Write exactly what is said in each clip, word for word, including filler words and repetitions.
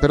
Per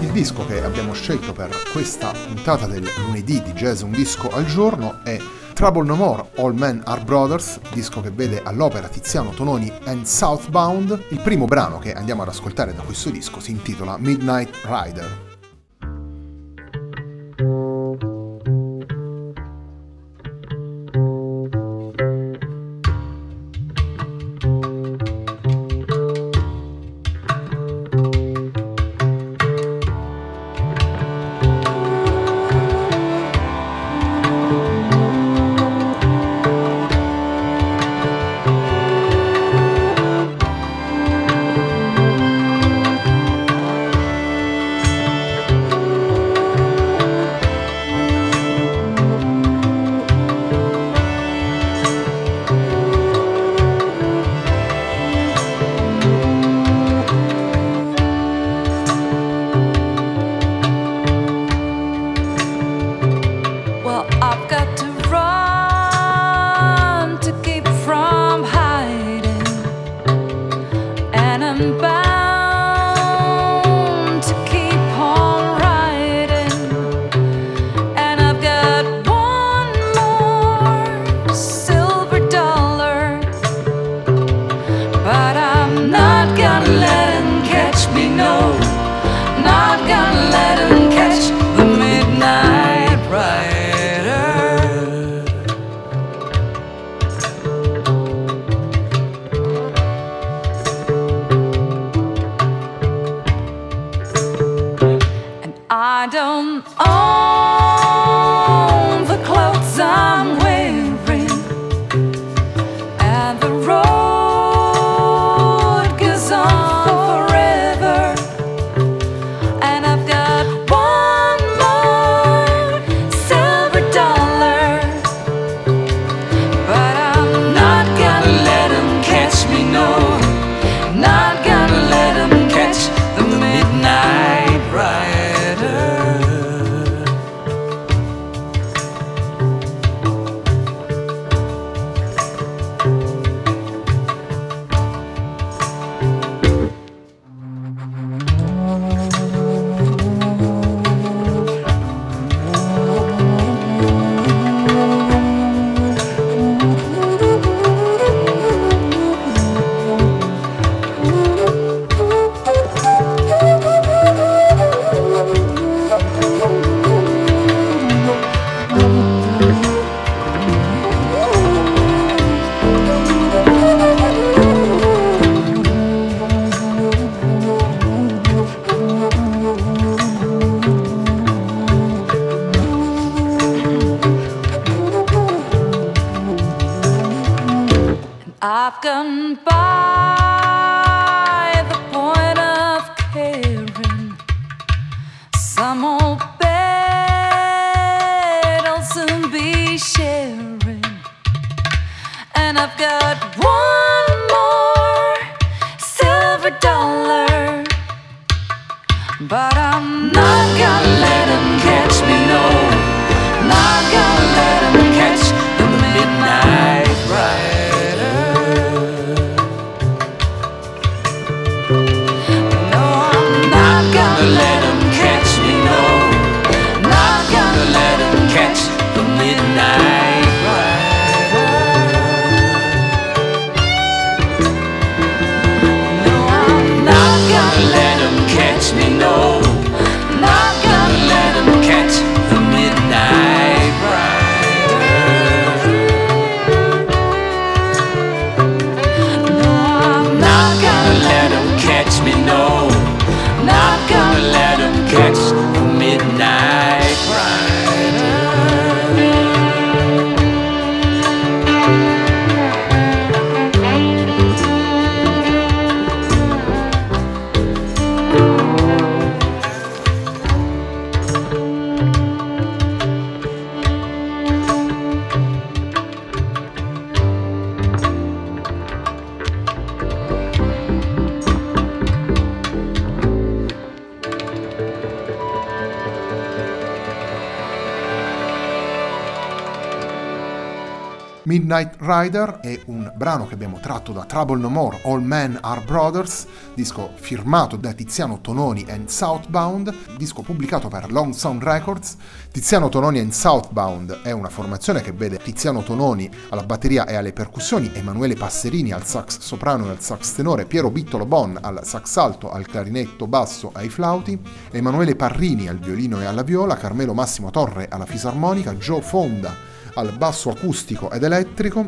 Il disco che abbiamo scelto per questa puntata del lunedì di Jazz un disco al giorno è Trouble No More All Men Are Brothers, disco che vede all'opera Tiziano Tononi and Southbound. Il primo brano che andiamo ad ascoltare da questo disco si intitola Midnight Rider. Catch. Midnight Rider è un brano che abbiamo tratto da Trouble No More All Men Are Brothers, disco firmato da Tiziano Tononi and Southbound, disco pubblicato per Long Sound Records. Tiziano Tononi and Southbound è una formazione che vede Tiziano Tononi alla batteria e alle percussioni, Emanuele Passerini al sax soprano e al sax tenore, Piero Bittolo Bon al sax alto, al clarinetto, basso, ai flauti, Emanuele Parrini al violino e alla viola, Carmelo Massimo Torre alla fisarmonica, Joe Fonda al basso acustico ed elettrico,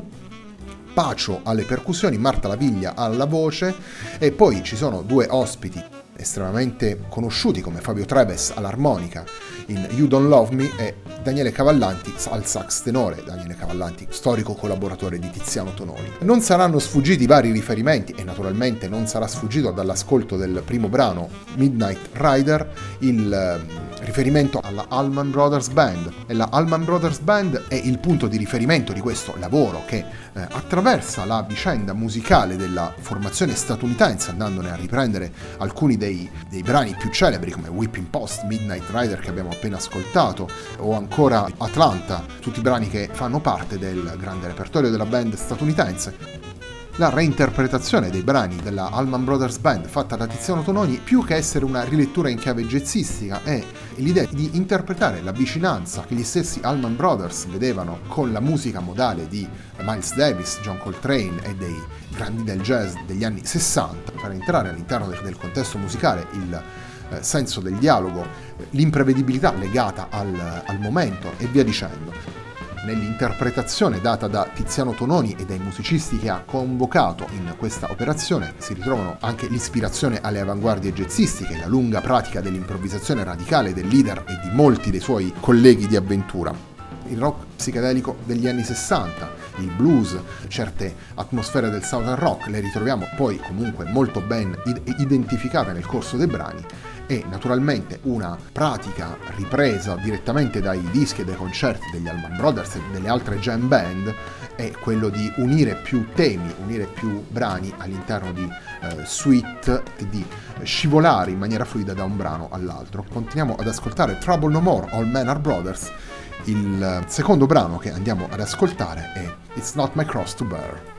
Pacio alle percussioni, Marta Raviglia alla voce, e poi ci sono due ospiti estremamente conosciuti come Fabio Treves all'armonica in You Don't Love Me e Daniele Cavallanti al sax tenore, Daniele Cavallanti storico collaboratore di Tiziano Tononi. Non saranno sfuggiti vari riferimenti e naturalmente non sarà sfuggito dall'ascolto del primo brano Midnight Rider il riferimento alla Allman Brothers Band, e la Allman Brothers Band è il punto di riferimento di questo lavoro che eh, attraversa la vicenda musicale della formazione statunitense, andandone a riprendere alcuni dei, dei brani più celebri come Whipping Post, Midnight Rider che abbiamo appena ascoltato, o ancora Atlanta, tutti brani che fanno parte del grande repertorio della band statunitense. La reinterpretazione dei brani della Allman Brothers Band fatta da Tiziano Tononi, più che essere una rilettura in chiave jazzistica, è l'idea di interpretare la vicinanza che gli stessi Allman Brothers vedevano con la musica modale di Miles Davis, John Coltrane e dei grandi del jazz degli anni sessanta, per entrare all'interno del contesto musicale il senso del dialogo, l'imprevedibilità legata al, al momento e via dicendo. Nell'interpretazione data da Tiziano Tononi e dai musicisti che ha convocato in questa operazione si ritrovano anche l'ispirazione alle avanguardie jazzistiche, la lunga pratica dell'improvvisazione radicale del leader e di molti dei suoi colleghi di avventura, il rock psichedelico degli anni sessanta, il blues, certe atmosfere del Southern Rock le ritroviamo poi comunque molto ben identificate nel corso dei brani, e naturalmente una pratica ripresa direttamente dai dischi e dai concerti degli Allman Brothers e delle altre jam band è quello di unire più temi, unire più brani all'interno di eh, suite, di scivolare in maniera fluida da un brano all'altro. Continuiamo ad ascoltare Trouble No More All Men Are Brothers. Il secondo brano che andiamo ad ascoltare è It's Not My Cross to Bear.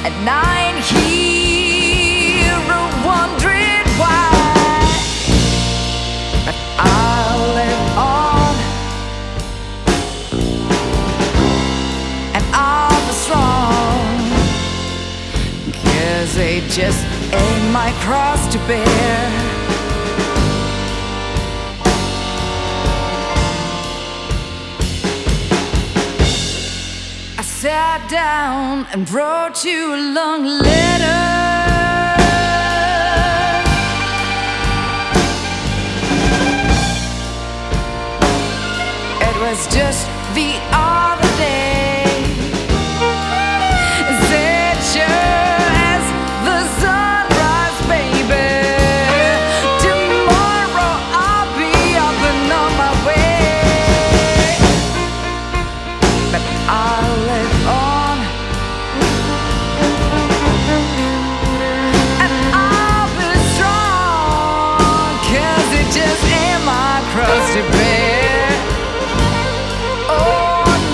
At nine here, wondering why, but I'll live on, and I'll be strong, 'cause they just ain't my cross to bear. Sat down and wrote you a long letter, it was just the other day, said sure as the sunrise baby, tomorrow I'll be up and on my way, but I'll live on, and I'll be strong, 'cause it just ain't my cross to bear. Oh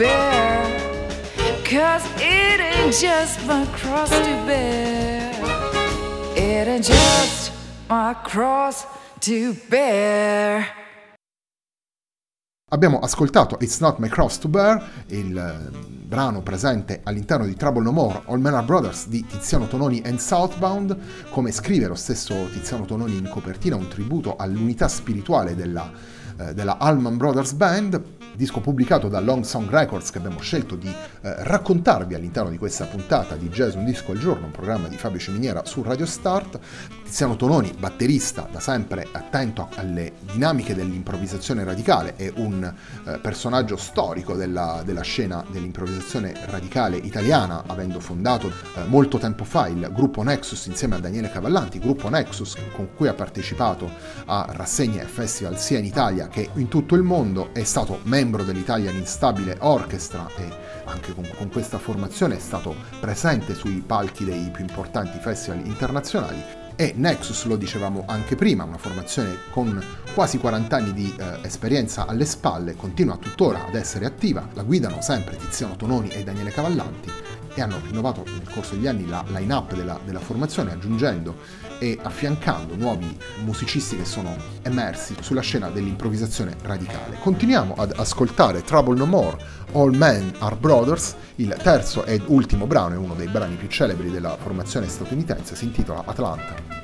bear, 'cause it ain't just my cross to bear. It ain't just my cross to bear. Abbiamo ascoltato It's Not My Cross to Bear, il brano presente all'interno di Trouble No More All Men Are Brothers di Tiziano Tononi and Southbound. Come scrive lo stesso Tiziano Tononi in copertina, un tributo all'unità spirituale della, eh, della Allman Brothers Band, disco pubblicato da Long Sound Records che abbiamo scelto di eh, raccontarvi all'interno di questa puntata di Jazz Un Disco al Giorno, un programma di Fabio Ciminiera su Radio Start. Tiziano Tononi, batterista da sempre attento alle dinamiche dell'improvvisazione radicale, è un eh, personaggio storico della, della scena dell'improvvisazione radicale italiana, avendo fondato eh, molto tempo fa il gruppo Nexus insieme a Daniele Cavallanti, gruppo Nexus con cui ha partecipato a rassegne e festival sia in Italia che in tutto il mondo. È stato membro dell'Italian Instabile Orchestra e anche con, con questa formazione è stato presente sui palchi dei più importanti festival internazionali. E Nexus, lo dicevamo anche prima, una formazione con quasi quaranta anni di eh, esperienza alle spalle, continua tuttora ad essere attiva, la guidano sempre Tiziano Tononi e Daniele Cavallanti e hanno rinnovato nel corso degli anni la line-up della, della formazione, aggiungendo e affiancando nuovi musicisti che sono emersi sulla scena dell'improvvisazione radicale. Continuiamo ad ascoltare Trouble No More All Men Are Brothers, il terzo ed ultimo brano, è uno dei brani più celebri della formazione statunitense, si intitola Atlanta.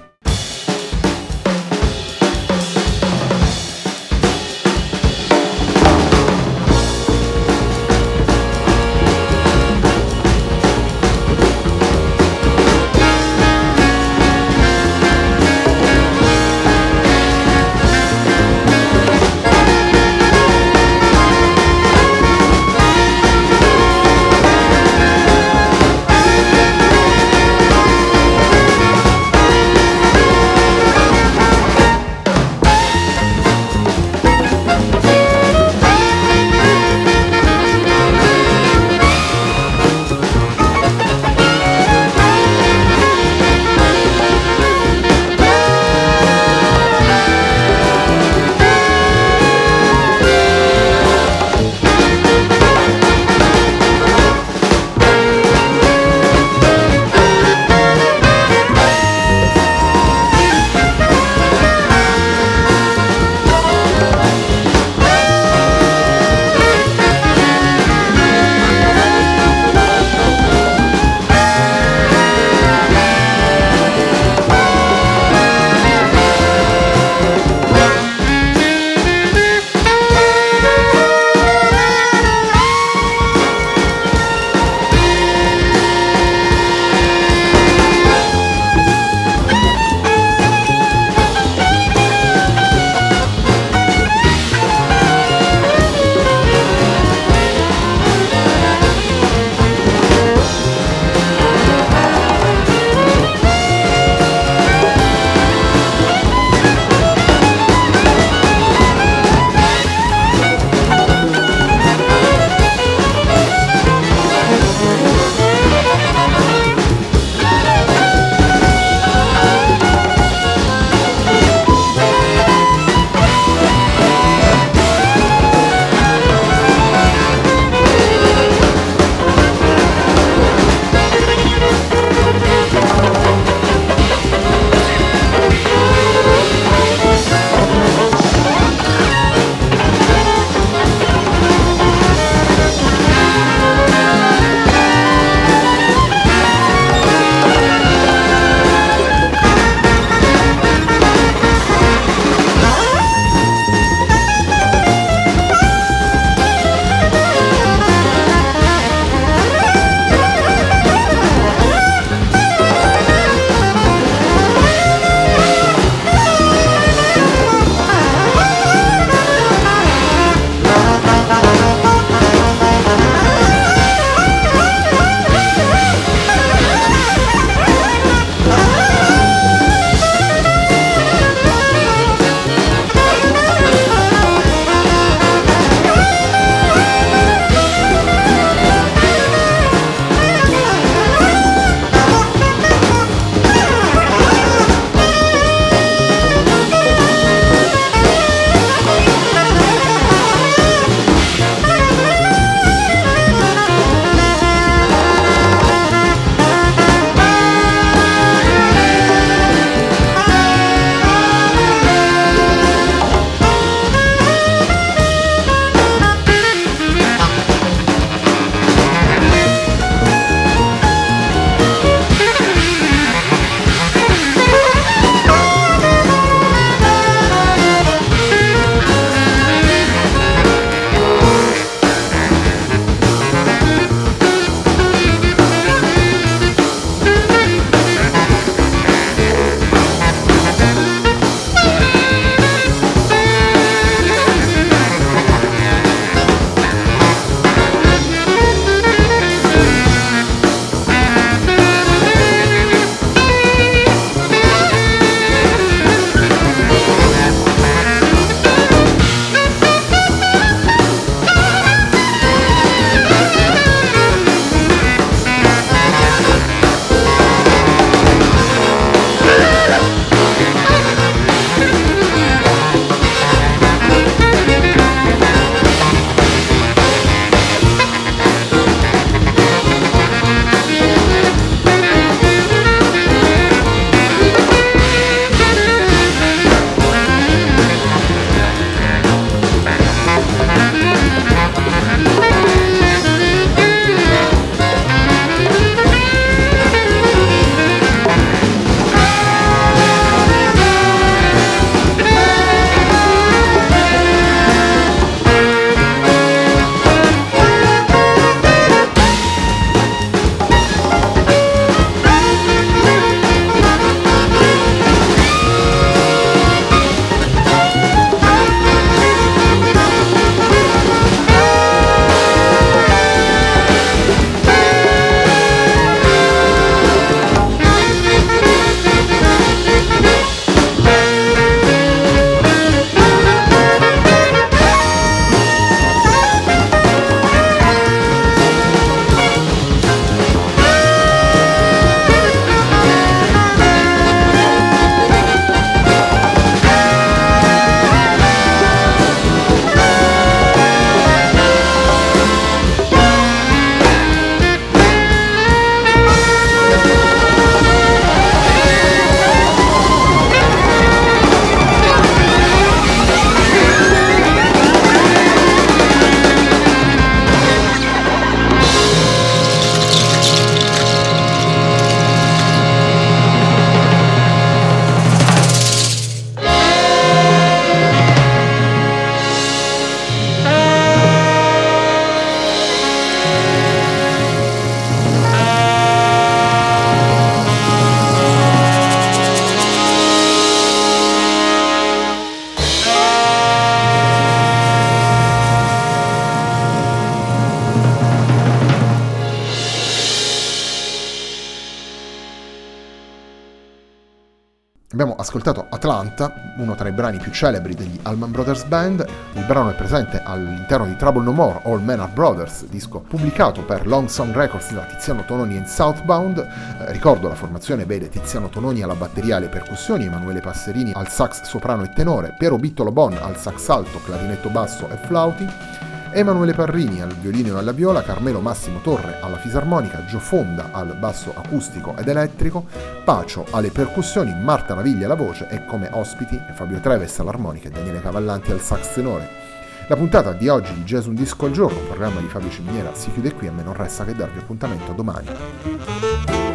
Abbiamo ascoltato Atlanta, uno tra i brani più celebri degli Allman Brothers Band. Il brano è presente all'interno di Trouble No More All Men Are Brothers, disco pubblicato per Long Sound Records da Tiziano Tononi e Southbound. Eh, ricordo la formazione vede Tiziano Tononi alla batteria e alle percussioni, Emanuele Passerini al sax soprano e tenore, Piero Bittolo Bon al sax alto, clarinetto basso e flauti, Emanuele Parrini al violino e alla viola, Carmelo Massimo Torre alla fisarmonica, Joe Fonda al basso acustico ed elettrico, Pacio alle percussioni, Marta Raviglia alla voce e come ospiti Fabio Treves all'armonica e Daniele Cavallanti al sax tenore. La puntata di oggi di Gesù Un Disco al Giorno, un programma di Fabio Ciminiera, si chiude qui. A me non resta che darvi appuntamento domani.